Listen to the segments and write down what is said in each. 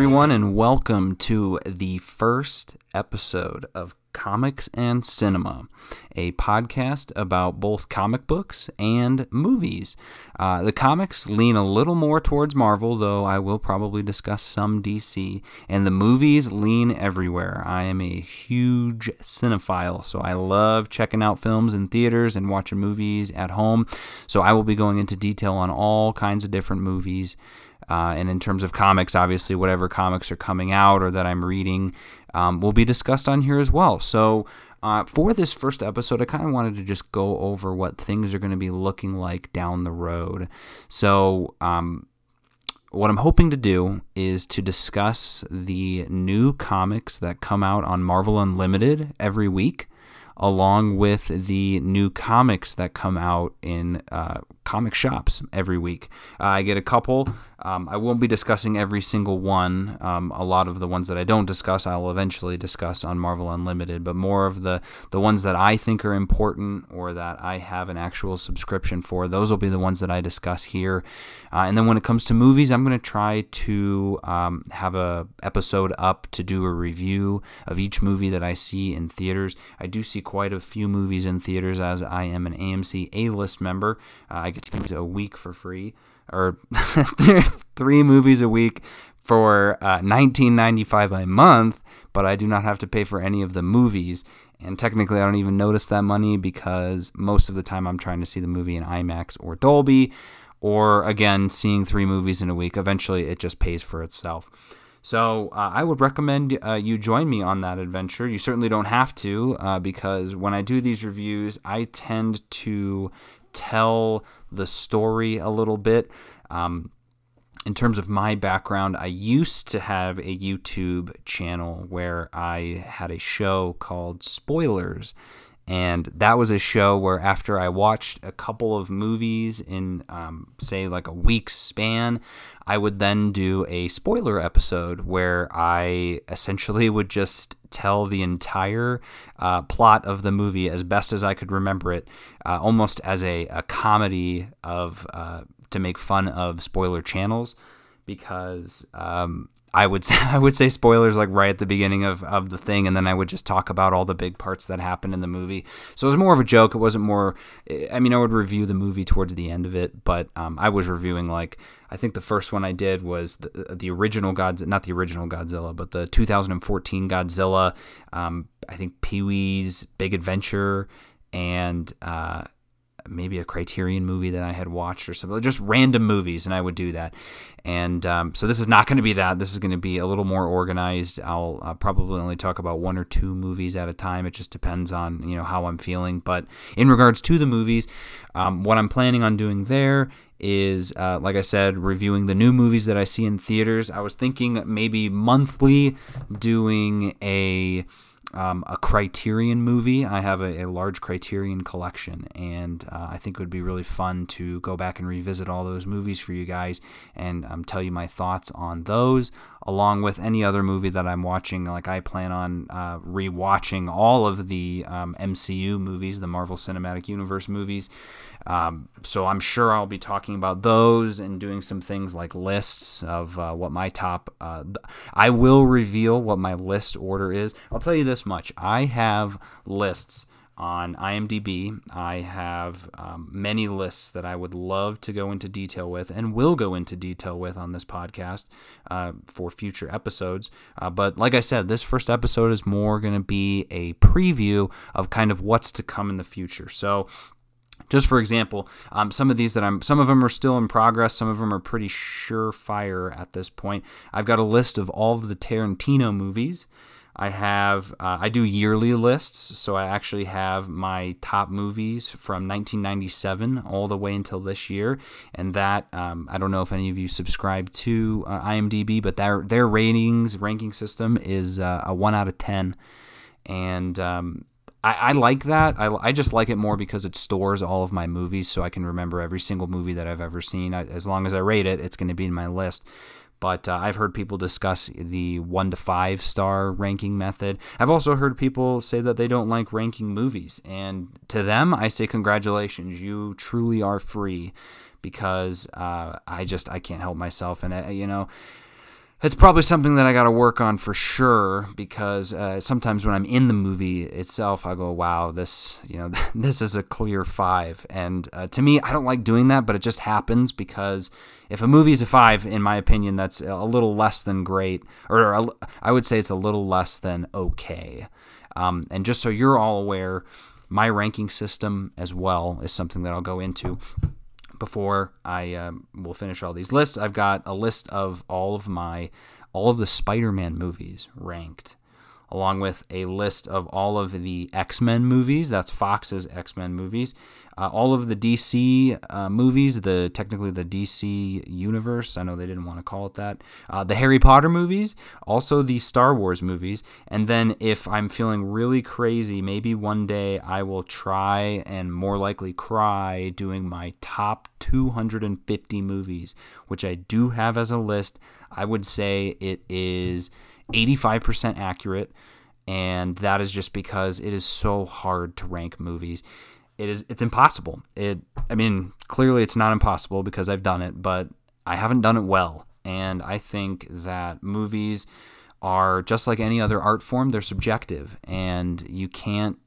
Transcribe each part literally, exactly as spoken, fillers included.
everyone, and welcome to the first episode of Comics and Cinema, a podcast about both comic books and movies. Uh, the comics lean a little more towards Marvel, though I will probably discuss some D C, and the movies lean everywhere. I am a huge cinephile, so I love checking out films in theaters and watching movies at home, so I will be going into detail on all kinds of different movies. Uh, and in terms of comics, obviously, whatever comics are coming out or that I'm reading um, will be discussed on here as well. So uh, for this first episode, I kind of wanted to just go over what things are going to be looking like down the road. So um, what I'm hoping to do is to discuss the new comics that come out on Marvel Unlimited every week, along with the new comics that come out in uh, comic shops every week. Uh, I get a couple. Um, I won't be discussing every single one. Um, a lot of the ones that I don't discuss, I'll eventually discuss on Marvel Unlimited, but more of the, the ones that I think are important or that I have an actual subscription for, those will be the ones that I discuss here. Uh, and then when it comes to movies, I'm going to try to um, have a episode up to do a review of each movie that I see in theaters. I do see quite a few movies in theaters as I am an A M C A-list member. Uh, I get things a week for free. Or three movies a week for uh, nineteen dollars and ninety-five cents a month, but I do not have to pay for any of the movies. And technically, I don't even notice that money because most of the time I'm trying to see the movie in IMAX or Dolby, or again, seeing three movies in a week. Eventually, it just pays for itself. So uh, I would recommend uh, you join me on that adventure. You certainly don't have to uh, because when I do these reviews, I tend to tell the story a little bit. Um, in terms of my background, I used to have a YouTube channel where I had a show called Spoilers, and that was a show where after I watched a couple of movies in, um, say, like a week's span, I would then do a spoiler episode where I essentially would just tell the entire uh, plot of the movie as best as I could remember it, uh, almost as a, a comedy of uh, to make fun of spoiler channels, because um, I would say, I would say spoilers like right at the beginning of, of the thing, and then I would just talk about all the big parts that happened in the movie. So it was more of a joke. It wasn't more, I mean, I would review the movie towards the end of it, but um, I was reviewing like, I think the first one I did was the, the original Godzilla, not the original Godzilla, but the two thousand fourteen Godzilla, um, I think Pee-wee's Big Adventure, and uh, maybe a Criterion movie that I had watched or something, just random movies, and I would do that. And um, so this is not going to be that. This is going to be a little more organized. I'll uh, probably only talk about one or two movies at a time. It just depends on, you know, how I'm feeling. But in regards to the movies, um, what I'm planning on doing there is, uh, like I said, reviewing the new movies that I see in theaters. I was thinking maybe monthly doing a... Um, a Criterion movie. I have a, a large Criterion collection, and uh, I think it would be really fun to go back and revisit all those movies for you guys and um, tell you my thoughts on those, along with any other movie that I'm watching. Like I plan on uh, rewatching all of the um, M C U movies, the Marvel Cinematic Universe movies. Um, so I'm sure I'll be talking about those and doing some things like lists of uh, what my top. Uh, th- I will reveal what my list order is. I'll tell you this much. I have lists on IMDb. I have um, many lists that I would love to go into detail with and will go into detail with on this podcast uh, for future episodes. Uh, but like I said, this first episode is more going to be a preview of kind of what's to come in the future. So just for example, um, some of these that I'm, some of them are still in progress. Some of them are pretty surefire at this point. I've got a list of all of the Tarantino movies. I have, uh, I do yearly lists, so I actually have my top movies from nineteen ninety-seven all the way until this year, and that, um, I don't know if any of you subscribe to uh, IMDb, but their their ratings, ranking system is uh, a one out of ten, and um, I, I like that. I, I just like it more because it stores all of my movies, so I can remember every single movie that I've ever seen. I, as long as I rate it, it's going to be in my list. But uh, I've heard people discuss the one to five star ranking method. I've also heard people say that they don't like ranking movies. And to them, I say congratulations, you truly are free, because uh, I just, I can't help myself. And, I, you know, It's probably something that I got to work on for sure, because uh, sometimes when I'm in the movie itself, I go, "Wow, this, you know, this is a clear five." And uh, to me, I don't like doing that, but it just happens, because if a movie is a five, in my opinion, that's a little less than great, or a, I would say it's a little less than okay. Um, and just so you're all aware, my ranking system as well is something that I'll go into before I um, will finish all these lists. I've got a list of all of my, all of the Spider-Man movies ranked, along with a list of all of the X-Men movies. That's Fox's X-Men movies. Uh, all of the D C uh, movies, the technically the D C universe. I know they didn't want to call it that. Uh, the Harry Potter movies, also the Star Wars movies. And then if I'm feeling really crazy, maybe one day I will try and more likely cry doing my top two hundred fifty movies, which I do have as a list. I would say it is eighty-five percent accurate, and that is just because it is so hard to rank movies. It is, it's impossible. It, I mean, clearly it's not impossible because I've done it, but I haven't done it well. And I think that movies are just like any other art form; they're subjective, and you can't,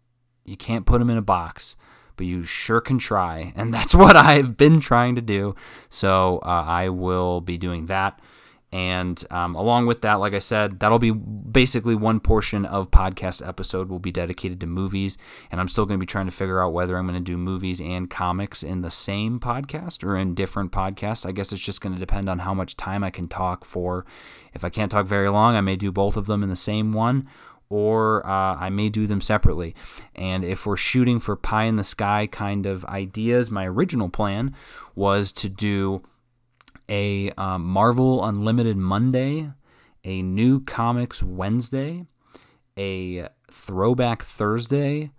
you can't put them in a box. But you sure can try, and that's what I've been trying to do. So uh, I will be doing that. And um, along with that, like I said, that'll be basically one portion of podcast episode will be dedicated to movies. And I'm still going to be trying to figure out whether I'm going to do movies and comics in the same podcast or in different podcasts. I guess it's just going to depend on how much time I can talk for. If I can't talk very long, I may do both of them in the same one, or uh, I may do them separately. And if we're shooting for pie in the sky kind of ideas, my original plan was to do a um, Marvel Unlimited Monday, a New Comics Wednesday, a Throwback Thursday,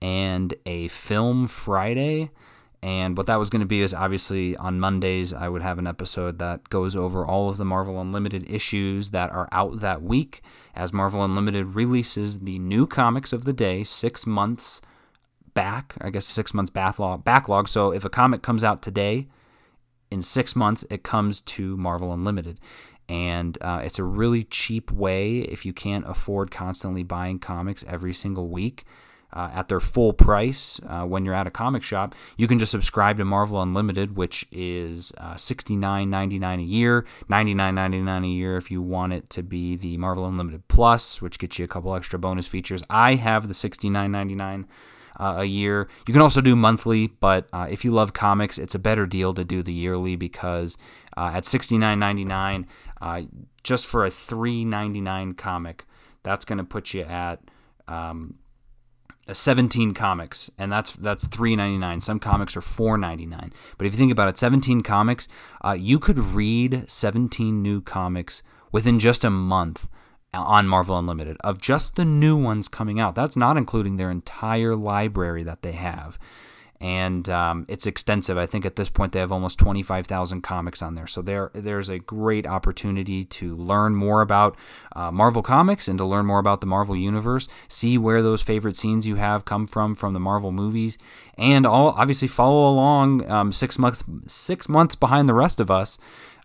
and a Film Friday. And what that was going to be is, obviously on Mondays I would have an episode that goes over all of the Marvel Unlimited issues that are out that week, as Marvel Unlimited releases the new comics of the day six months back, I guess six months backlog. So if a comic comes out today, in six months, it comes to Marvel Unlimited, and uh, it's a really cheap way if you can't afford constantly buying comics every single week uh, at their full price uh, when you're at a comic shop. You can just subscribe to Marvel Unlimited, which is uh, sixty-nine ninety-nine a year, ninety-nine ninety-nine a year if you want it to be the Marvel Unlimited Plus, which gets you a couple extra bonus features. I have the sixty-nine ninety-nine Uh, a year. You can also do monthly, but uh, if you love comics, it's a better deal to do the yearly, because uh, at sixty-nine ninety-nine, uh, just for a three ninety-nine comic, that's going to put you at um, seventeen comics, and that's that's three ninety-nine. Some comics are four ninety-nine, but if you think about it, seventeen comics, uh, you could read seventeen new comics within just a month on Marvel Unlimited, of just the new ones coming out. That's not including their entire library that they have. And um, it's extensive. I think at this point they have almost twenty-five thousand comics on there. So there, there's a great opportunity to learn more about uh, Marvel Comics and to learn more about the Marvel Universe, see where those favorite scenes you have come from, from the Marvel movies, and all obviously follow along um, six months, six months behind the rest of us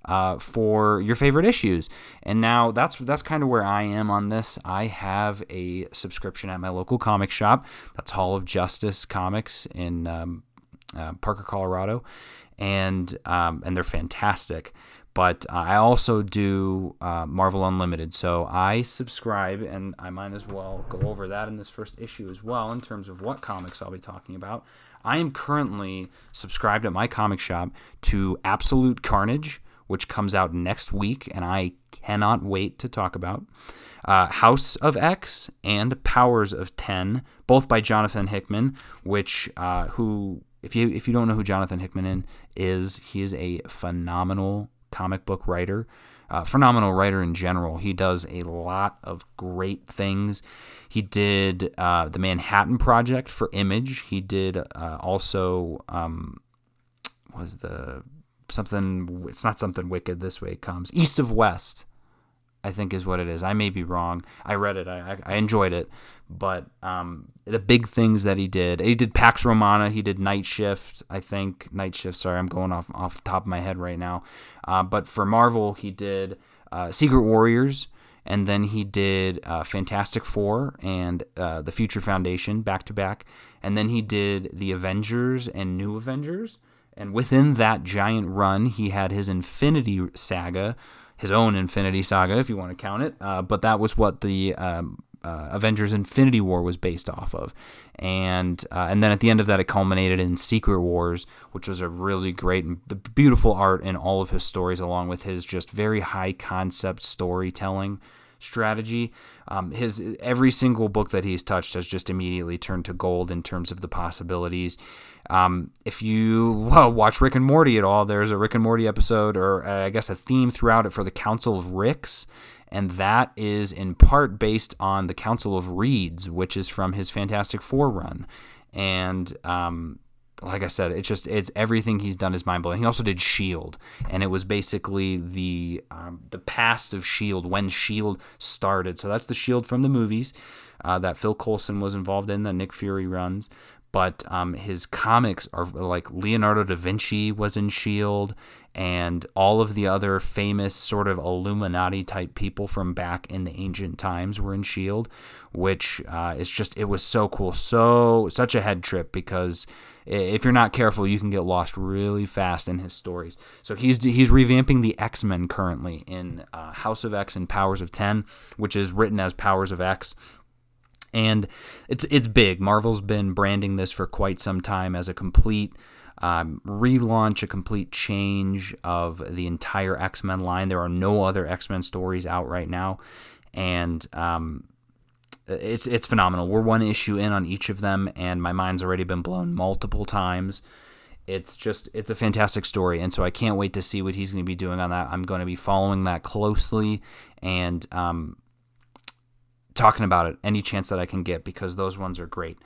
Uh, for your favorite issues. And now that's that's kind of where I am on this. I have a subscription at my local comic shop. That's Hall of Justice Comics in um, uh, Parker, Colorado, and um, and they're fantastic. But uh, I also do uh, Marvel Unlimited, so I subscribe, and I might as well go over that in this first issue as well in terms of what comics I'll be talking about. I am currently subscribed at my comic shop to Absolute Carnage, which comes out next week, and I cannot wait to talk about. Uh, House of X and Powers of ten, both by Jonathan Hickman, which uh, who, if you if you don't know who Jonathan Hickman is, he is a phenomenal comic book writer, uh, phenomenal writer in general. He does a lot of great things. He did uh, the Manhattan Project for Image. He did uh, also um, was the something it's not something wicked this way it comes east of west I think is what it is. I may be wrong. I read it. I I enjoyed it, but um the big things that he did, he did Pax Romana, he did Night Shift, I think Night Shift sorry I'm going off off the top of my head right now, uh, but for Marvel he did uh, Secret Warriors, and then he did uh, Fantastic Four and uh, The Future Foundation back-to-back, and then he did The Avengers and New Avengers, and within that giant run, he had his Infinity Saga, his own Infinity Saga, if you want to count it, uh, but that was what the um, uh, Avengers Infinity War was based off of, and uh, and then at the end of that, it culminated in Secret Wars, which was a really great, the beautiful art in all of his stories, along with his just very high-concept storytelling strategy. Um, his every single book that he's touched has just immediately turned to gold in terms of the possibilities. Um, if you well, watch Rick and Morty at all, there's a Rick and Morty episode, or uh, I guess a theme throughout it for the Council of Ricks, and that is in part based on the Council of Reeds, which is from his Fantastic Four run. And um, like I said, it's just it's everything he's done is mind blowing. He also did S H I E L D, and it was basically the um, the past of S H I E L D when S H I E L D started. So that's the S H I E L D from the movies uh, that Phil Coulson was involved in, that Nick Fury runs. But um, his comics are like Leonardo da Vinci was in S H I E L D, and all of the other famous sort of Illuminati type people from back in the ancient times were in S H I E L D, which uh, is just, it was so cool. So such a head trip, because if you're not careful, you can get lost really fast in his stories. So he's he's revamping the X-Men currently in uh, House of X and Powers of ten, which is written as Powers of X. And it's it's big. Marvel's been branding this for quite some time as a complete um, relaunch, a complete change of the entire X-Men line. There are no other X-Men stories out right now, and um, it's it's phenomenal. We're one issue in on each of them, and my mind's already been blown multiple times. It's just it's a fantastic story, and so I can't wait to see what he's going to be doing on that. I'm going to be following that closely, and um, talking about it any chance that I can get, because those ones are great.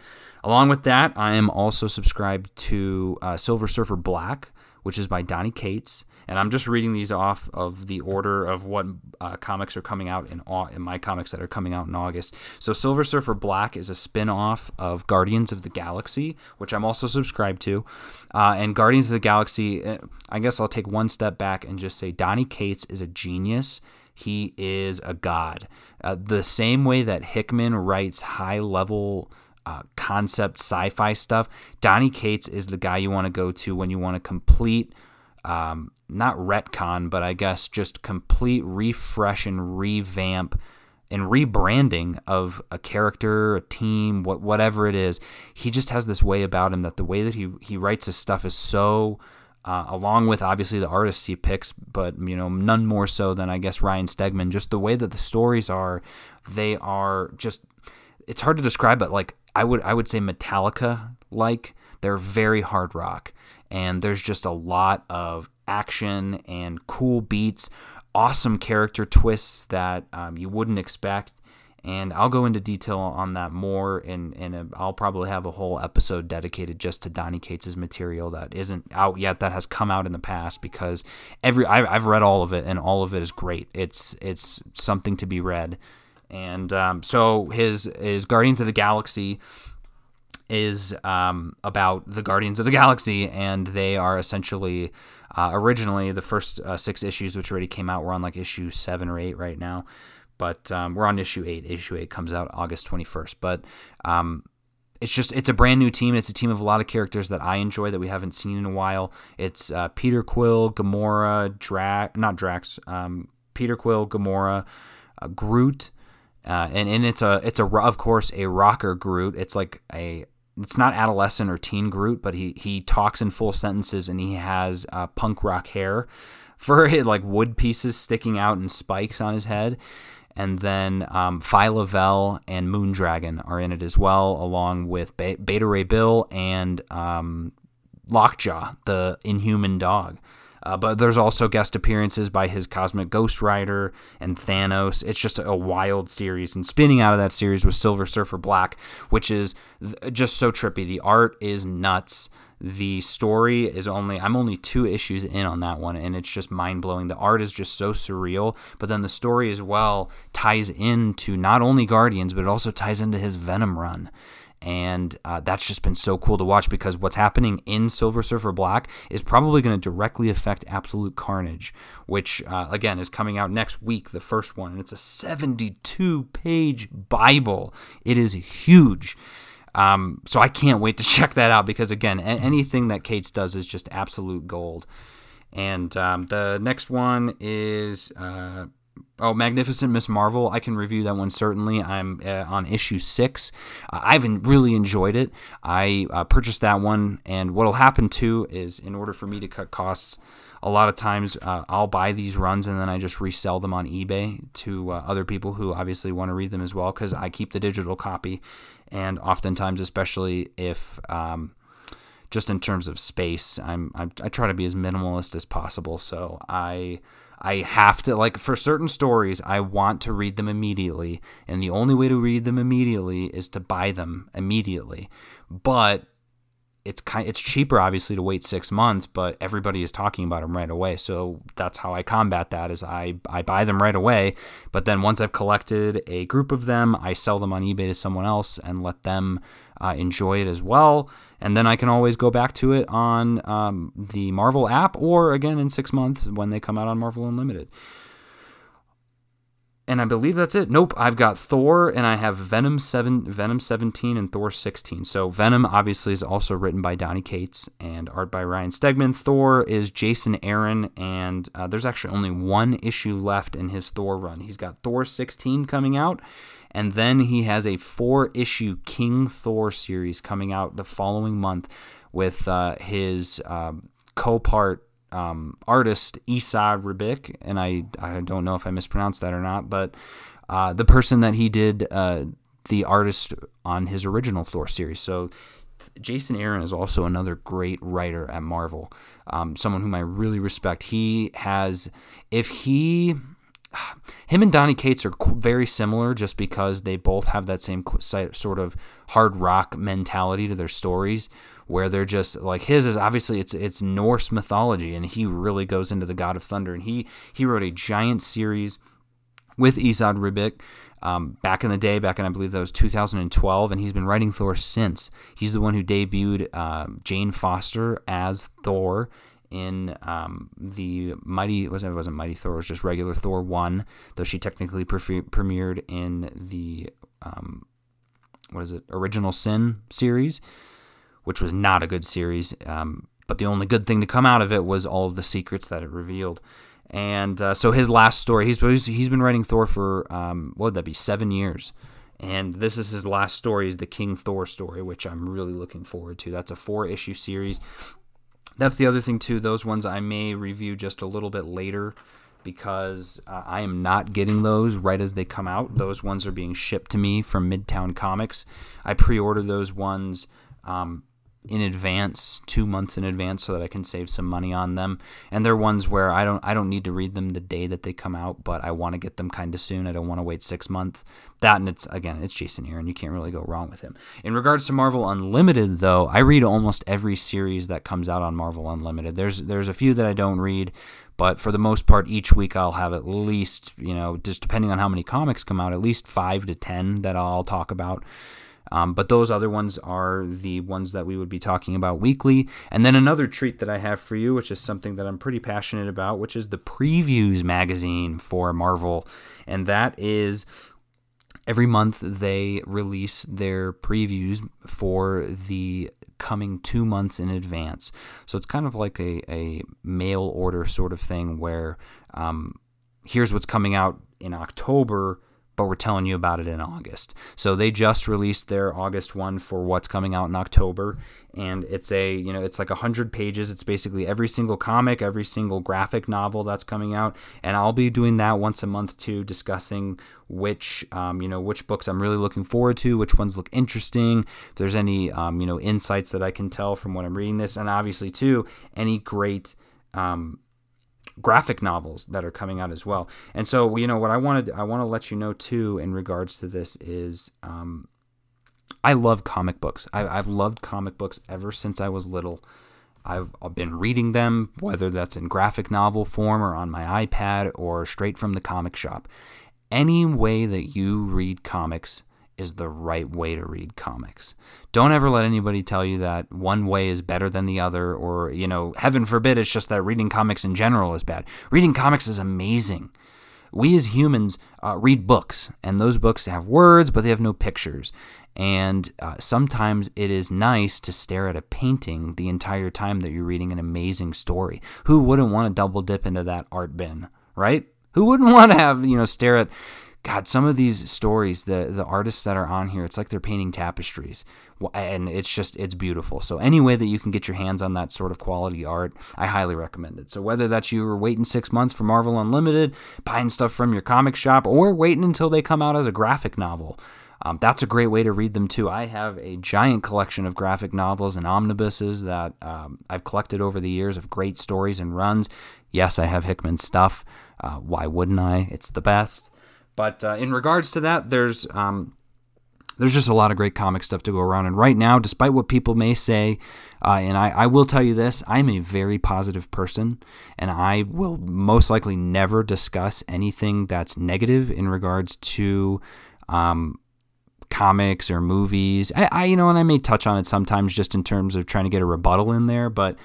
Along with that, I am also subscribed to uh, Silver Surfer Black, which is by Donny Cates, and I'm just reading these off of the order of what uh, comics are coming out in, au- in my comics that are coming out in August. So Silver Surfer Black is a spin-off of Guardians of the Galaxy, which I'm also subscribed to, uh, and Guardians of the Galaxy, I guess I'll take one step back and just say Donny Cates is a genius. He is a god. Uh, the same way that Hickman writes high-level uh, concept sci-fi stuff, Donny Cates is the guy you want to go to when you want to complete, um, not retcon, but I guess just complete refresh and revamp and rebranding of a character, a team, what whatever it is. He just has this way about him that the way that he, he writes his stuff is so... Uh, along with, obviously, the artists he picks, but, you know, none more so than, I guess, Ryan Stegman. Just the way that the stories are, they are just... It's hard to describe, but, like, I would I would say Metallica-like. They're very hard rock, and there's just a lot of action and cool beats, awesome character twists that um, you wouldn't expect, and I'll go into detail on that more, and, and I'll probably have a whole episode dedicated just to Donny Cates' material that isn't out yet, that has come out in the past, because every I've, I've read all of it, and all of it is great. It's it's something to be read. And um, so his, his Guardians of the Galaxy is um, about the Guardians of the Galaxy, and they are essentially... Uh, originally, the first uh, six issues, which already came out, we're on like issue seven or eight right now. But um, we're on issue eight. Issue eight comes out August twenty-first. But um, it's just, it's a brand new team. It's a team of a lot of characters that I enjoy that we haven't seen in a while. It's uh, Peter Quill, Gamora, Drax, not Drax, um, Peter Quill, Gamora, uh, Groot. Uh, and, and it's a, it's a, of course, a rocker Groot. It's like a, it's not adolescent or teen Groot, but he, he talks in full sentences, and he has uh, punk rock hair for it, like wood pieces sticking out and spikes on his head. And then um, Phi-Level and Moondragon are in it as well, along with Be- Beta Ray Bill and um, Lockjaw, the Inhuman dog. Uh, but there's also guest appearances by his Cosmic Ghost Rider and Thanos. It's just a wild series. And spinning out of that series was Silver Surfer Black, which is th- just so trippy. The art is nuts. The story is only, I'm only two issues in on that one, and it's just mind-blowing. The art is just so surreal, but then the story as well ties into not only Guardians, but it also ties into his Venom run. And uh, that's just been so cool to watch, because what's happening in Silver Surfer Black is probably going to directly affect Absolute Carnage, which, uh, again, is coming out next week, the first one. And it's a seventy-two page Bible. It is huge. Um, so I can't wait to check that out, because, again, a- anything that Cates does is just absolute gold. And um, the next one is... Uh, Oh, Magnificent Miss Marvel. I can review that one, certainly. I'm uh, on issue six. Uh, I've really enjoyed it. I uh, purchased that one, and what will happen, too, is in order for me to cut costs, a lot of times uh, I'll buy these runs, and then I just resell them on eBay to uh, other people who obviously want to read them as well, because I keep the digital copy, and oftentimes, especially if... Um, just in terms of space, I'm, I'm I try to be as minimalist as possible. So I I have to, like, for certain stories, I want to read them immediately, and the only way to read them immediately is to buy them immediately. But it's kind it's cheaper, obviously, to wait six months. But everybody is talking about them right away, so that's how I combat that. Is I I buy them right away, but then once I've collected a group of them, I sell them on eBay to someone else and let them uh, enjoy it as well. And then I can always go back to it on um, the Marvel app, or, again, in six months when they come out on Marvel Unlimited. And I believe that's it. Nope, I've got Thor, and I have Venom seven, Venom seventeen and Thor sixteen. So Venom, obviously, is also written by Donny Cates and art by Ryan Stegman. Thor is Jason Aaron, and uh, there's actually only one issue left in his Thor run. He's got Thor sixteen coming out. And then he has a four-issue King Thor series coming out the following month with uh, his uh, co-part um, artist, Esad Rebik. And I, I don't know if I mispronounced that or not, but uh, the person that he did uh, the artist on his original Thor series. So Jason Aaron is also another great writer at Marvel, um, someone whom I really respect. He has, if he... Him and Donny Cates are very similar, just because they both have that same sort of hard rock mentality to their stories, where they're just like, his is obviously it's it's Norse mythology, and he really goes into the God of Thunder, and he he wrote a giant series with Esad Rebik um, back in the day, back in, I believe that was two thousand twelve, and he's been writing Thor since. He's the one who debuted uh, Jane Foster as Thor in um, the Mighty, wasn't it wasn't Mighty Thor, it was just regular Thor one, though she technically pre- premiered in the, um, what is it, Original Sin series, which was not a good series, um, but the only good thing to come out of it was all of the secrets that it revealed. And uh, so his last story, he's, he's been writing Thor for, um, what would that be, seven years, and this is his last story, is the King Thor story, which I'm really looking forward to. That's a four-issue series. That's the other thing, too. Those ones I may review just a little bit later, because uh, I am not getting those right as they come out. Those ones are being shipped to me from Midtown Comics. I pre-order those ones um, in advance, two months in advance, so that I can save some money on them. And they're ones where I don't I don't need to read them the day that they come out, but I want to get them kind of soon. I don't want to wait six months. That, and it's, again, it's Jason Aaron. You can't really go wrong with him. In regards to Marvel Unlimited, though, I read almost every series that comes out on Marvel Unlimited. There's there's a few that I don't read, but for the most part, each week I'll have at least, you know, just depending on how many comics come out, at least five to ten that I'll talk about. Um, but those other ones are the ones that we would be talking about weekly. And then another treat that I have for you, which is something that I'm pretty passionate about, which is the Previews magazine for Marvel. And that is every month they release their previews for the coming two months in advance. So it's kind of like a, a mail order sort of thing where um, here's what's coming out in October, but we're telling you about it in August. So they just released their August one for what's coming out in October, and it's a, you know, it's like one hundred pages. It's basically every single comic, every single graphic novel that's coming out, and I'll be doing that once a month too, discussing which, um, you know, which books I'm really looking forward to, which ones look interesting, if there's any, um, you know, insights that I can tell from when I'm reading this, and obviously too, any great, um, graphic novels that are coming out as well. And so, you know, what I wanted, I want to let you know too, in regards to this is, um, I love comic books. I, I've loved comic books ever since I was little. I've been reading them, whether that's in graphic novel form or on my iPad or straight from the comic shop. Any way that you read comics is the right way to read comics. Don't ever let anybody tell you that one way is better than the other, or, you know, heaven forbid, it's just that reading comics in general is bad. Reading comics is amazing. We as humans uh, read books, and those books have words, but they have no pictures. And uh, sometimes it is nice to stare at a painting the entire time that you're reading an amazing story. Who wouldn't want to double dip into that art bin, right? Who wouldn't want to have, you know, stare at, God, some of these stories, the, the artists that are on here, it's like they're painting tapestries. And it's just, it's beautiful. So any way that you can get your hands on that sort of quality art, I highly recommend it. So whether that's you were waiting six months for Marvel Unlimited, buying stuff from your comic shop, or waiting until they come out as a graphic novel, um, that's a great way to read them too. I have a giant collection of graphic novels and omnibuses that um, I've collected over the years of great stories and runs. Yes, I have Hickman's stuff. Uh, why wouldn't I? It's the best. But uh, in regards to that, there's um, there's just a lot of great comic stuff to go around. And right now, despite what people may say, uh, and I, I will tell you this, I'm a very positive person, and I will most likely never discuss anything that's negative in regards to um, comics or movies. I, I, you know, and I may touch on it sometimes just in terms of trying to get a rebuttal in there, but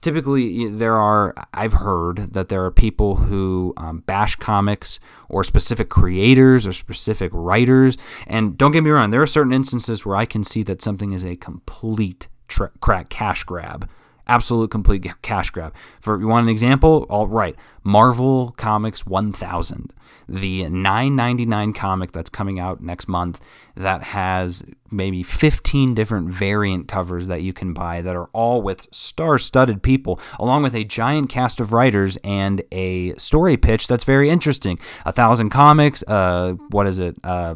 typically, there are, I've heard that there are people who um, bash comics or specific creators or specific writers. And don't get me wrong, there are certain instances where I can see that something is a complete tra- crack cash grab, absolute complete cash grab. For you want an example? All right, Marvel Comics one thousand, the nine ninety-nine comic that's coming out next month that has maybe fifteen different variant covers that you can buy that are all with star-studded people, along with a giant cast of writers and a story pitch that's very interesting. A thousand comics, uh, what is it, uh,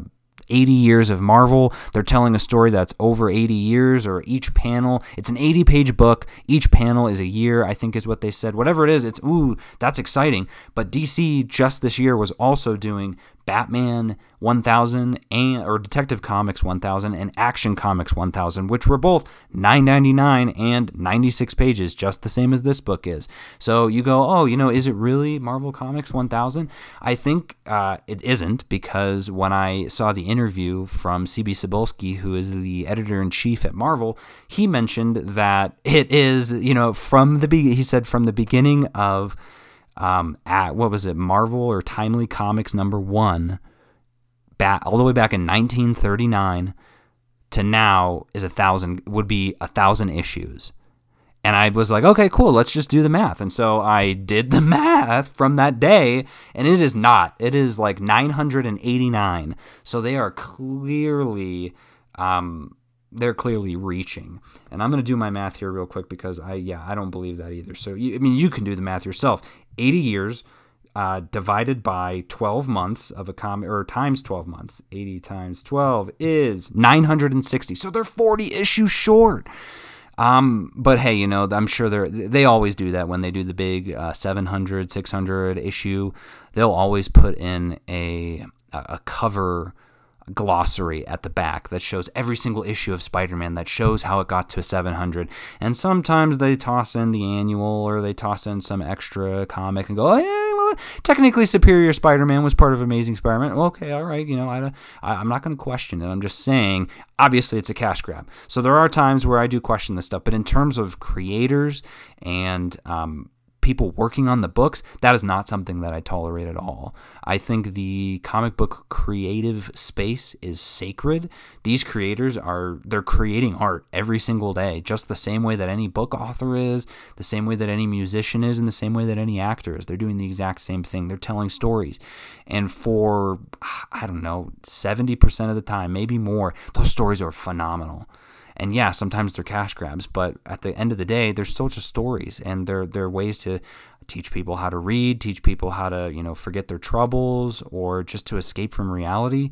eighty years of Marvel. They're telling a story that's over eighty years, or each panel, it's an eighty-page book. Each panel is a year, I think is what they said. Whatever it is, it's, ooh, that's exciting. But D C just this year was also doing Batman one thousand and or Detective Comics one thousand and Action Comics one thousand, which were both nine ninety-nine and ninety-six pages, just the same as this book is. So you go, oh, you know, is it really Marvel Comics one thousand? I think uh, it isn't, because when I saw the interview from C B Cebulski, who is the editor-in-chief at Marvel, he mentioned that it is, you know, from the be- he said from the beginning of Um, at what was it, Marvel or Timely Comics number one, back all the way back in nineteen thirty-nine to now is a thousand would be a thousand issues. And I was like, okay, cool, let's just do the math. And so I did the math from that day, and it is not. It is like nine hundred eighty-nine. So they are clearly, um, they're clearly reaching. And I'm going to do my math here real quick, because I, yeah, I don't believe that either. So, you, I mean, you can do the math yourself. eighty years uh, divided by twelve months of a comic, or times twelve months. eighty times twelve is nine hundred sixty. So they're forty issues short. Um, but hey, you know, I'm sure they're, they always do that when they do the big uh, seven hundred, six hundred issue. They'll always put in a a cover glossary at the back that shows every single issue of Spider-Man, that shows how it got to seven hundred. And sometimes they toss in the annual, or they toss in some extra comic and go, oh yeah, well, technically Superior Spider-Man was part of Amazing Spider-Man. Well, okay, all right, you know, I, I, I'm not going to question it. I'm just saying, obviously it's a cash grab. So there are times where I do question this stuff, but in terms of creators and um people working on the books, that is not something that I tolerate at all. I think the comic book creative space is sacred. These creators are, they're creating art every single day, just the same way that any book author is, the same way that any musician is, and the same way that any actor is. They're doing the exact same thing. They're telling stories. And for, I don't know, seventy percent of the time, maybe more, those stories are phenomenal. And yeah, sometimes they're cash grabs, but at the end of the day, they're still just stories, and they're, they're ways to teach people how to read, teach people how to, you know, forget their troubles, or just to escape from reality.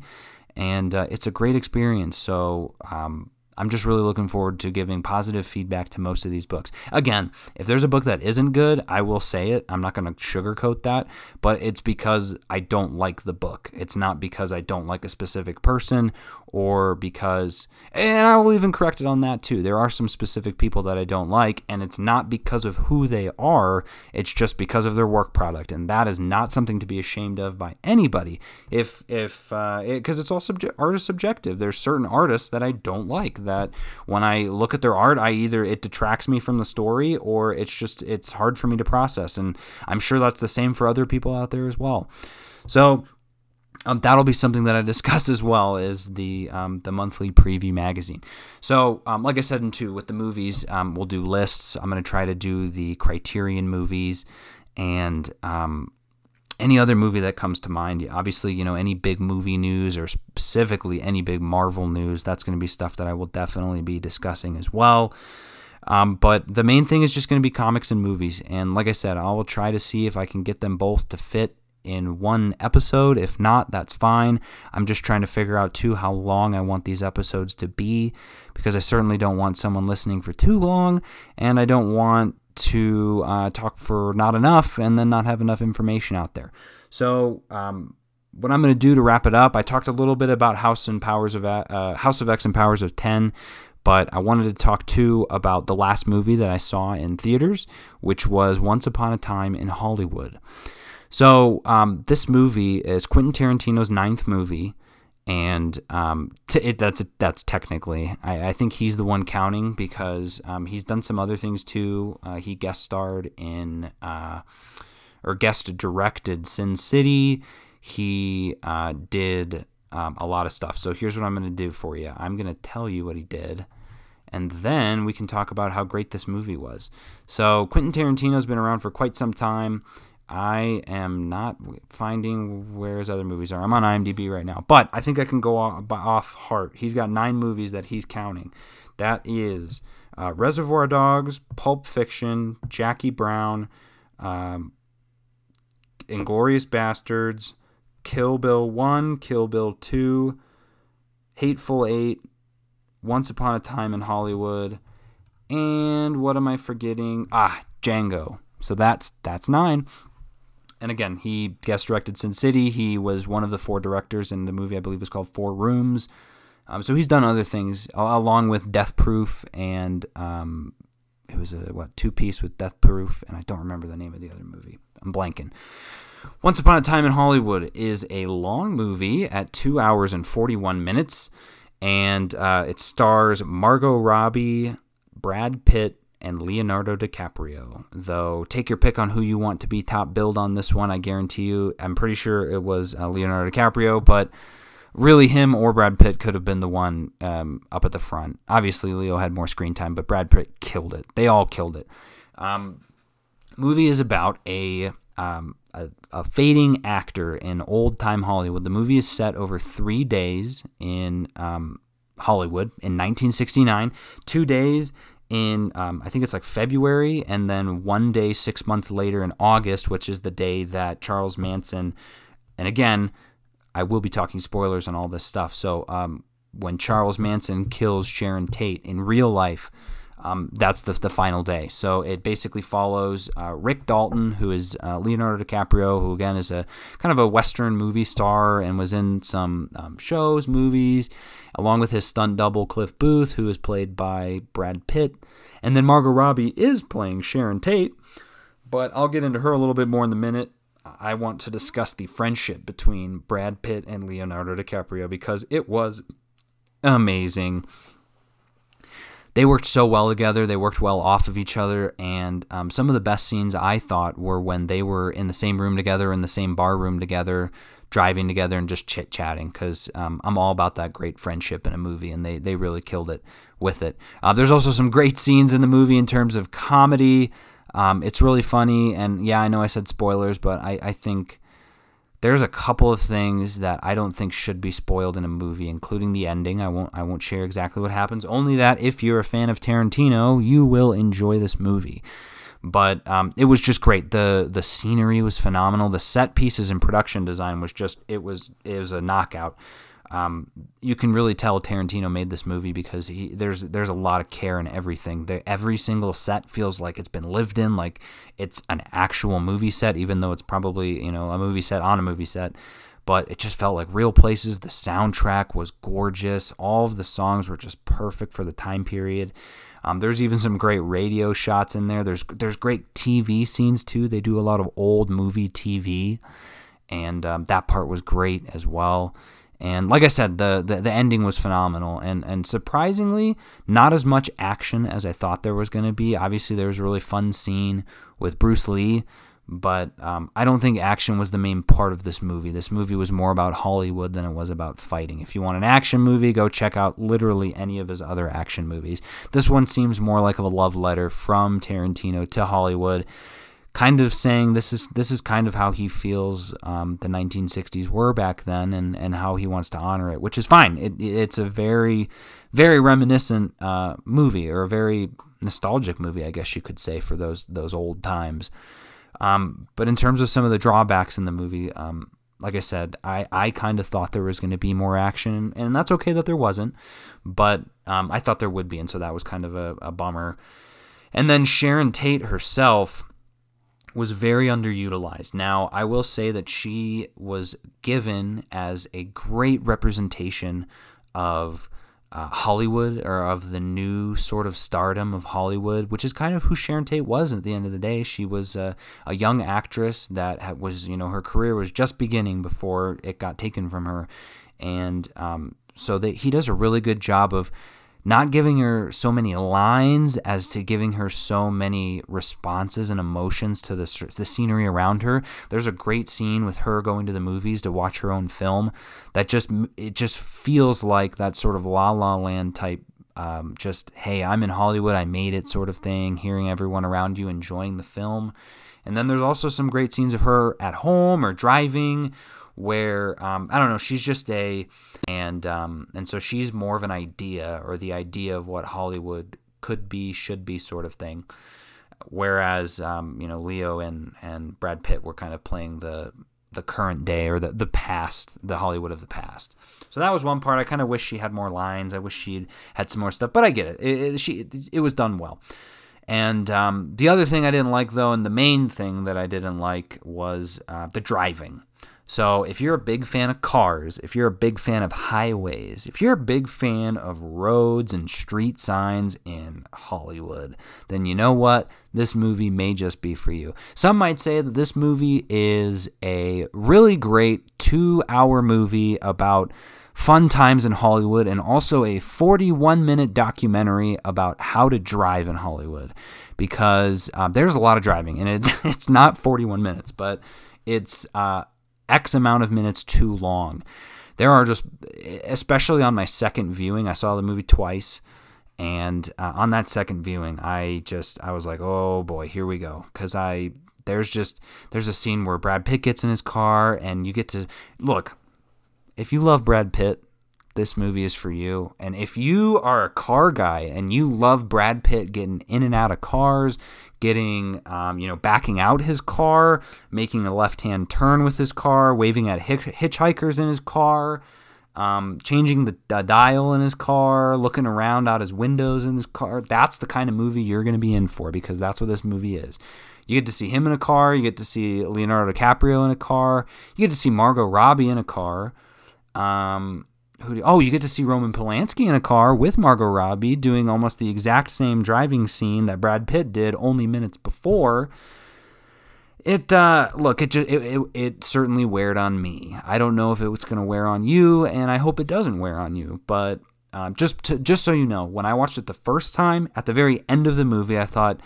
And uh, it's a great experience. So um, I'm just really looking forward to giving positive feedback to most of these books. Again, if there's a book that isn't good, I will say it. I'm not going to sugarcoat that, but it's because I don't like the book. It's not because I don't like a specific person or because, and I will even correct it on that too. There are some specific people that I don't like, and it's not because of who they are. It's just because of their work product, and that is not something to be ashamed of by anybody. If, if, uh, it, 'cause it's all subject, artist subjective. There's certain artists that I don't like, that when I look at their art, I either it detracts me from the story or it's just it's hard for me to process, and I'm sure that's the same for other people out there as well. So um, that'll be something that I discuss as well, is the um, the monthly preview magazine. So um, like I said, in two with the movies, um, we'll do lists. I'm going to try to do the Criterion movies and um, any other movie that comes to mind. Obviously, you know, any big movie news, or specifically any big Marvel news, that's going to be stuff that I will definitely be discussing as well. Um, but the main thing is just going to be comics and movies. And like I said, I will try to see if I can get them both to fit in one episode. If not, that's fine. I'm just trying to figure out too how long I want these episodes to be, because I certainly don't want someone listening for too long, and I don't want to uh, talk for not enough and then not have enough information out there. So um, what I'm going to do to wrap it up, I talked a little bit about House and Powers of uh, House of X and Powers of ten, but I wanted to talk too about the last movie that I saw in theaters, which was Once Upon a Time in Hollywood. So um, this movie is Quentin Tarantino's ninth movie. And um, t- it, that's that's technically, I, I think he's the one counting, because um, he's done some other things too. Uh, he guest starred in, uh, or guest directed Sin City. He uh, did um, a lot of stuff. So here's what I'm going to do for you. I'm going to tell you what he did, and then we can talk about how great this movie was. So Quentin Tarantino's been around for quite some time. I am not finding where his other movies are. I'm on IMDb right now, but I think I can go off, off heart. He's got nine movies that he's counting. That is uh, Reservoir Dogs, Pulp Fiction, Jackie Brown, um, Inglourious Bastards, Kill Bill one, Kill Bill two, Hateful Eight, Once Upon a Time in Hollywood, and what am I forgetting? Ah, Django. So that's that's nine. And again, he guest directed Sin City. He was one of the four directors in the movie, I believe, was called Four Rooms. Um, so he's done other things, along with Death Proof, and um, it was a what two piece with Death Proof, and I don't remember the name of the other movie. I'm blanking. Once Upon a Time in Hollywood is a long movie at two hours and forty-one minutes, and uh, it stars Margot Robbie, Brad Pitt, and Leonardo DiCaprio. Though, take your pick on who you want to be top billed on this one. I guarantee you, I'm pretty sure it was uh, Leonardo DiCaprio, but really him or Brad Pitt could have been the one um, up at the front. Obviously, Leo had more screen time, but Brad Pitt killed it. They all killed it. Um, movie is about a, um, a, a fading actor in old-time Hollywood. The movie is set over three days in um, Hollywood in nineteen sixty-nine, two days in um, I think it's like February, and then one day six months later in August, which is the day that Charles Manson, and again, I will be talking spoilers on all this stuff, so um, when Charles Manson kills Sharon Tate in real life, um, that's the, the final day. So it basically follows uh, Rick Dalton, who is uh, Leonardo DiCaprio, who again is a kind of a Western movie star and was in some um, shows, movies, along with his stunt double Cliff Booth, who is played by Brad Pitt. And then Margot Robbie is playing Sharon Tate, but I'll get into her a little bit more in a minute. I want to discuss the friendship between Brad Pitt and Leonardo DiCaprio, because it was amazing. They worked so well together. They worked well off of each other. And um, some of the best scenes, I thought, were when they were in the same room together, in the same bar room together, driving together and just chit-chatting, because um, I'm all about that great friendship in a movie, and they, they really killed it with it. Uh, there's also some great scenes in the movie in terms of comedy. Um, it's really funny. And yeah, I know I said spoilers, but I, I think there's a couple of things that I don't think should be spoiled in a movie, including the ending. I won't I won't share exactly what happens, only that if you're a fan of Tarantino, you will enjoy this movie. But um, it was just great. The the scenery was phenomenal. The set pieces and production design was just, it was, it was a knockout. Um, you can really tell Tarantino made this movie because he, there's there's a lot of care in everything. There, every single set feels like it's been lived in, like it's an actual movie set, even though it's probably, you know, a movie set on a movie set. But it just felt like real places. The soundtrack was gorgeous. All of the songs were just perfect for the time period. Um, there's even some great radio shots in there. There's there's great T V scenes too. They do a lot of old movie T V, and um, that part was great as well. And like I said, the, the, the ending was phenomenal, and, and surprisingly, not as much action as I thought there was going to be. Obviously, there was a really fun scene with Bruce Lee, but um, I don't think action was the main part of this movie. This movie was more about Hollywood than it was about fighting. If you want an action movie, go check out literally any of his other action movies. This one seems more like a love letter from Tarantino to Hollywood, kind of saying this is this is kind of how he feels um, the nineteen sixties were back then, and, and how he wants to honor it, which is fine. It, it's a very, very reminiscent uh, movie, or a very nostalgic movie, I guess you could say, for those those old times. Um, but in terms of some of the drawbacks in the movie, um, like I said, I, I kind of thought there was going to be more action, and that's okay that there wasn't, but um, I thought there would be, and so that was kind of a, a bummer. And then Sharon Tate herself was very underutilized. Now, I will say that she was given as a great representation of Uh, Hollywood, or of the new sort of stardom of Hollywood, which is kind of who Sharon Tate was at the end of the day. She was uh, a young actress that was, you know, her career was just beginning before it got taken from her. And um, so that he does a really good job of not giving her so many lines as to giving her so many responses and emotions to the, the scenery around her. There's a great scene with her going to the movies to watch her own film that just, it just feels like that sort of La La Land type, um, just, hey, I'm in Hollywood, I made it sort of thing, hearing everyone around you enjoying the film. And then there's also some great scenes of her at home or driving, where, um, I don't know, she's just a, and um, and so she's more of an idea, or the idea of what Hollywood could be, should be, sort of thing. Whereas, um, you know, Leo and, and Brad Pitt were kind of playing the, the current day, or the, the past, the Hollywood of the past. So that was one part. I kind of wish she had more lines. I wish she had some more stuff, but I get it. It, it, she, it, it was done well. And um, the other thing I didn't like, though, and the main thing that I didn't like, was uh, the driving. So if you're a big fan of cars, if you're a big fan of highways, if you're a big fan of roads and street signs in Hollywood, then you know what? This movie may just be for you. Some might say that this movie is a really great two-hour movie about fun times in Hollywood, and also a forty-one minute documentary about how to drive in Hollywood, because uh, there's a lot of driving, and it's, it's not forty-one minutes, but it's uh, X amount of minutes too long. There are just, especially on my second viewing, I saw the movie twice, and uh, on that second viewing, I just, I was like, oh boy, here we go. Because I, there's just, there's a scene where Brad Pitt gets in his car, and you get to, look, if you love Brad Pitt, this movie is for you. And if you are a car guy and you love Brad Pitt getting in and out of cars, getting, um, you know, backing out his car, making a left-hand turn with his car, waving at hitch- hitchhikers in his car, um, changing the uh, dial in his car, looking around out his windows in his car. That's the kind of movie you're going to be in for, because that's what this movie is. You get to see him in a car. You get to see Leonardo DiCaprio in a car. You get to see Margot Robbie in a car. Um... Who do, oh, you get to see Roman Polanski in a car with Margot Robbie doing almost the exact same driving scene that Brad Pitt did only minutes before. It uh, look, it, just, it it it certainly wore on me. I don't know if it was going to wear on you, and I hope it doesn't wear on you. But uh, just to, just so you know, when I watched it the first time, at the very end of the movie, I thought,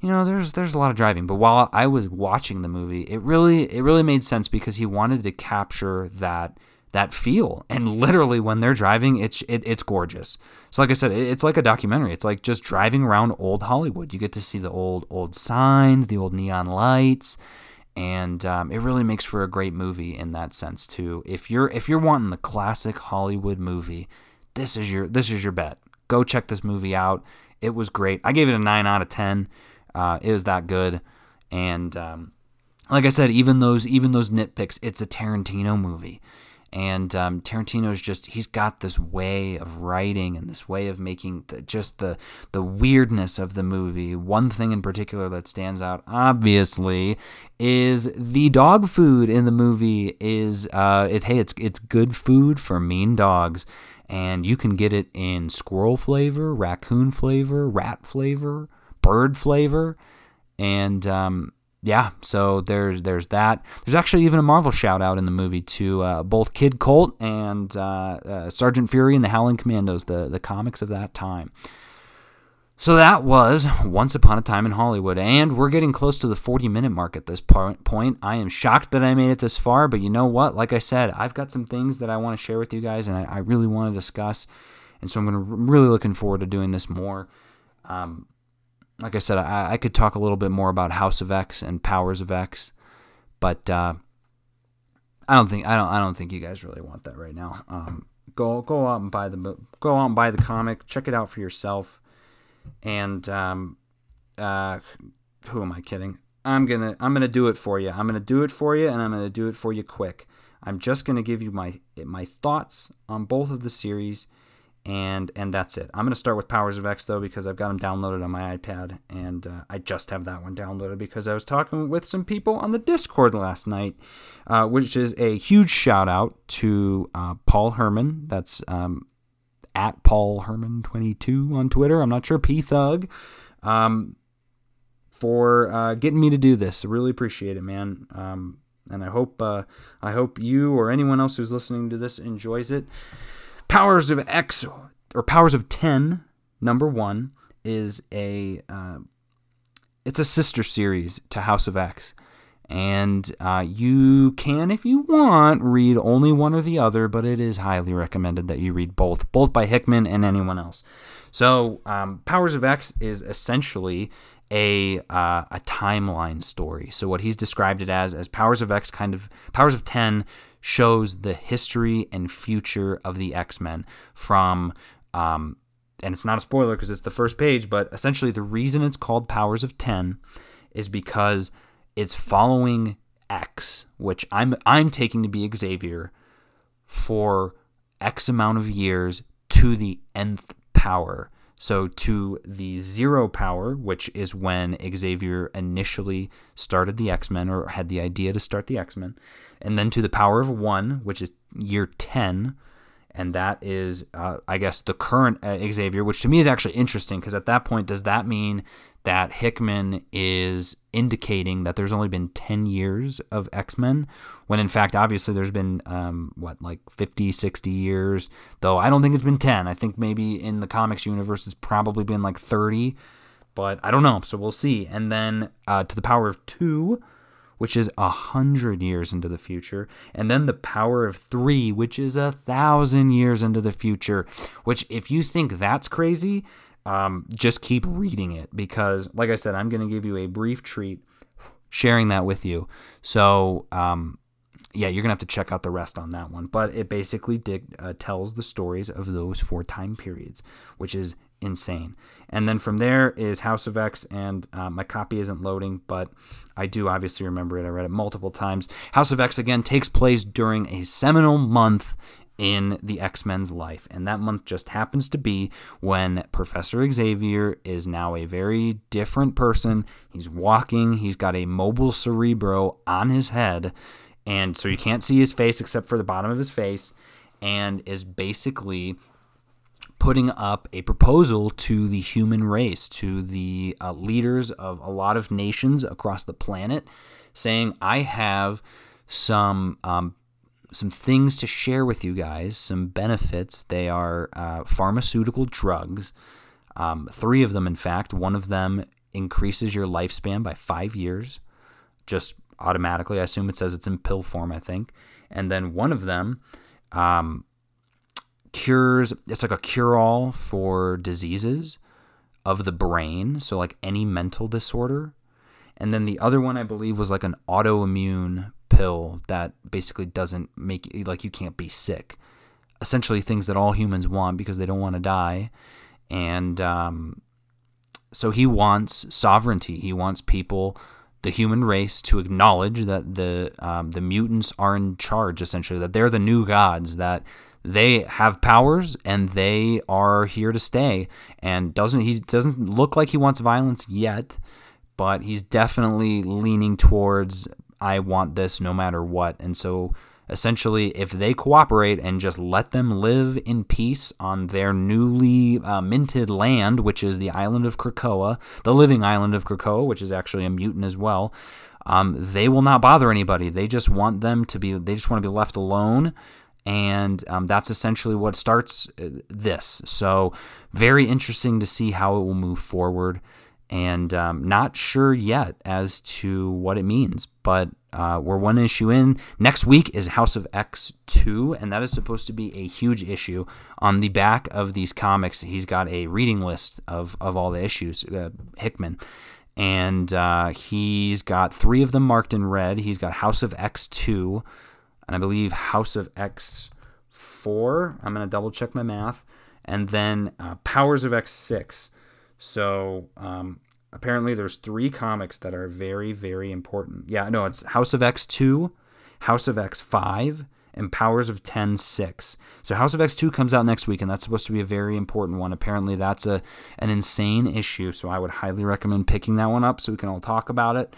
you know, there's there's a lot of driving. But while I was watching the movie, it really it really made sense, because he wanted to capture that. that feel. And literally when they're driving, it's it, it's gorgeous. So like I said, it, it's like a documentary. It's like just driving around old Hollywood. You get to see the old old signs, the old neon lights, and um, it really makes for a great movie in that sense too. If you're if you're wanting the classic Hollywood movie, this is your this is your bet. Go check this movie out. It was great. I gave it a nine out of ten. Uh, it was that good. And um, like I said, even those even those nitpicks, it's a Tarantino movie. And um, Tarantino's just, he's got this way of writing and this way of making the, just the the weirdness of the movie. One thing in particular that stands out, obviously, is the dog food in the movie is, uh, it, hey, it's it's good food for mean dogs. And you can get it in squirrel flavor, raccoon flavor, rat flavor, bird flavor, and... Um, Yeah, so there's there's that. There's actually even a Marvel shout-out in the movie to uh, both Kid Colt and uh, uh, Sergeant Fury and the Howling Commandos, the, the comics of that time. So that was Once Upon a Time in Hollywood, and we're getting close to the forty-minute mark at this point. I am shocked that I made it this far, but you know what? Like I said, I've got some things that I want to share with you guys, and I, I really want to discuss, and so I'm gonna, really looking forward to doing this more. Um Like I said, I, I could talk a little bit more about House of X and Powers of X, but uh, I don't think I don't I don't think you guys really want that right now. Um, go go out and buy the go out and buy the comic, check it out for yourself. And um, uh, who am I kidding? I'm gonna I'm gonna do it for you. I'm gonna do it for you, and I'm gonna do it for you quick. I'm just gonna give you my my thoughts on both of the series. And and that's it. I'm going to start with Powers of X, though, because I've got them downloaded on my iPad, and uh, I just have that one downloaded because I was talking with some people on the Discord last night, uh, which is a huge shout-out to uh, Paul Herman. That's um, at Paul Herman twenty-two on Twitter. I'm not sure, P-Thug, um, for uh, getting me to do this. I really appreciate it, man. Um, and I hope uh, I hope you or anyone else who's listening to this enjoys it. Powers of X, or Powers of ten, number one, is a, uh, it's a sister series to House of X, and uh, you can, if you want, read only one or the other, but it is highly recommended that you read both, both by Hickman and anyone else. So, um, Powers of X is essentially a uh, a timeline story. So what he's described it as, as Powers of X kind of, Powers of ten shows the history and future of the X-Men from, um, and it's not a spoiler because it's the first page, but essentially the reason it's called Powers of ten is because it's following X, which I'm I'm taking to be Xavier, for X amount of years to the nth power. So to the zero power, which is when Xavier initially started the X-Men or had the idea to start the X-Men, and then to the power of one, which is year ten, and that is, uh, I guess, the current uh, Xavier, which to me is actually interesting because at that point, does that mean that Hickman is indicating that there's only been ten years of X-Men when, in fact, obviously there's been, um, what, like fifty, sixty years, though I don't think it's been ten. I think maybe in the comics universe it's probably been like thirty, but I don't know, so we'll see. And then uh, to the power of two, which is a hundred years into the future, and then the power of three, which is a thousand years into the future, which if you think that's crazy, um, just keep reading it because, like I said, I'm going to give you a brief treat sharing that with you. So, um, yeah, you're going to have to check out the rest on that one, but it basically dig- uh, tells the stories of those four time periods, which is insane. And then from there is House of X, and uh, my copy isn't loading, but I do obviously remember it. I read it multiple times. House of X, again, takes place during a seminal month in the X-Men's life, and that month just happens to be when Professor Xavier is now a very different person. He's walking, he's got a mobile cerebro on his head, and so you can't see his face except for the bottom of his face, and is basically putting up a proposal to the human race, to the uh, leaders of a lot of nations across the planet, saying, I have some um, some things to share with you guys, some benefits. They are uh, pharmaceutical drugs, um, three of them, in fact. One of them increases your lifespan by five years, just automatically. I assume it says it's in pill form, I think. And then one of them... Um, cures, it's like a cure-all for diseases of the brain, so like any mental disorder. And then the other one, I believe, was like an autoimmune pill that basically doesn't make, like you can't be sick. Essentially things that all humans want because they don't want to die. And um, so he wants sovereignty. He wants people the human race to acknowledge that the um, the mutants are in charge, essentially, that they're the new gods, that they have powers and they are here to stay. And doesn't he doesn't look like he wants violence yet, but he's definitely leaning towards, I want this no matter what. And so essentially, if they cooperate and just let them live in peace on their newly uh, minted land, which is the island of Krakoa, the living island of Krakoa, which is actually a mutant as well, um, they will not bother anybody. They just want them to be, they just want to be left alone. And um, that's essentially what starts this. So very interesting to see how it will move forward. And um, not sure yet as to what it means, but uh, we're one issue in. Next week is House of X two, and that is supposed to be a huge issue. On the back of these comics, he's got a reading list of, of all the issues, uh, Hickman. And uh, he's got three of them marked in red. He's got House of X two, and I believe House of X four. I'm going to double check my math. And then uh, Powers of X six. So um, apparently there's three comics that are very, very important. Yeah, no, it's House of X two, House of X five, and Powers of Ten six. So House of X two comes out next week, and that's supposed to be a very important one. Apparently that's a an insane issue, so I would highly recommend picking that one up so we can all talk about it.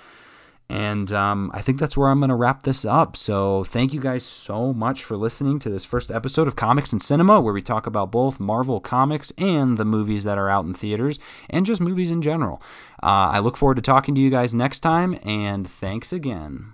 And um, I think that's where I'm going to wrap this up. So thank you guys so much for listening to this first episode of Comics and Cinema, where we talk about both Marvel Comics and the movies that are out in theaters and just movies in general. Uh, I look forward to talking to you guys next time, and thanks again.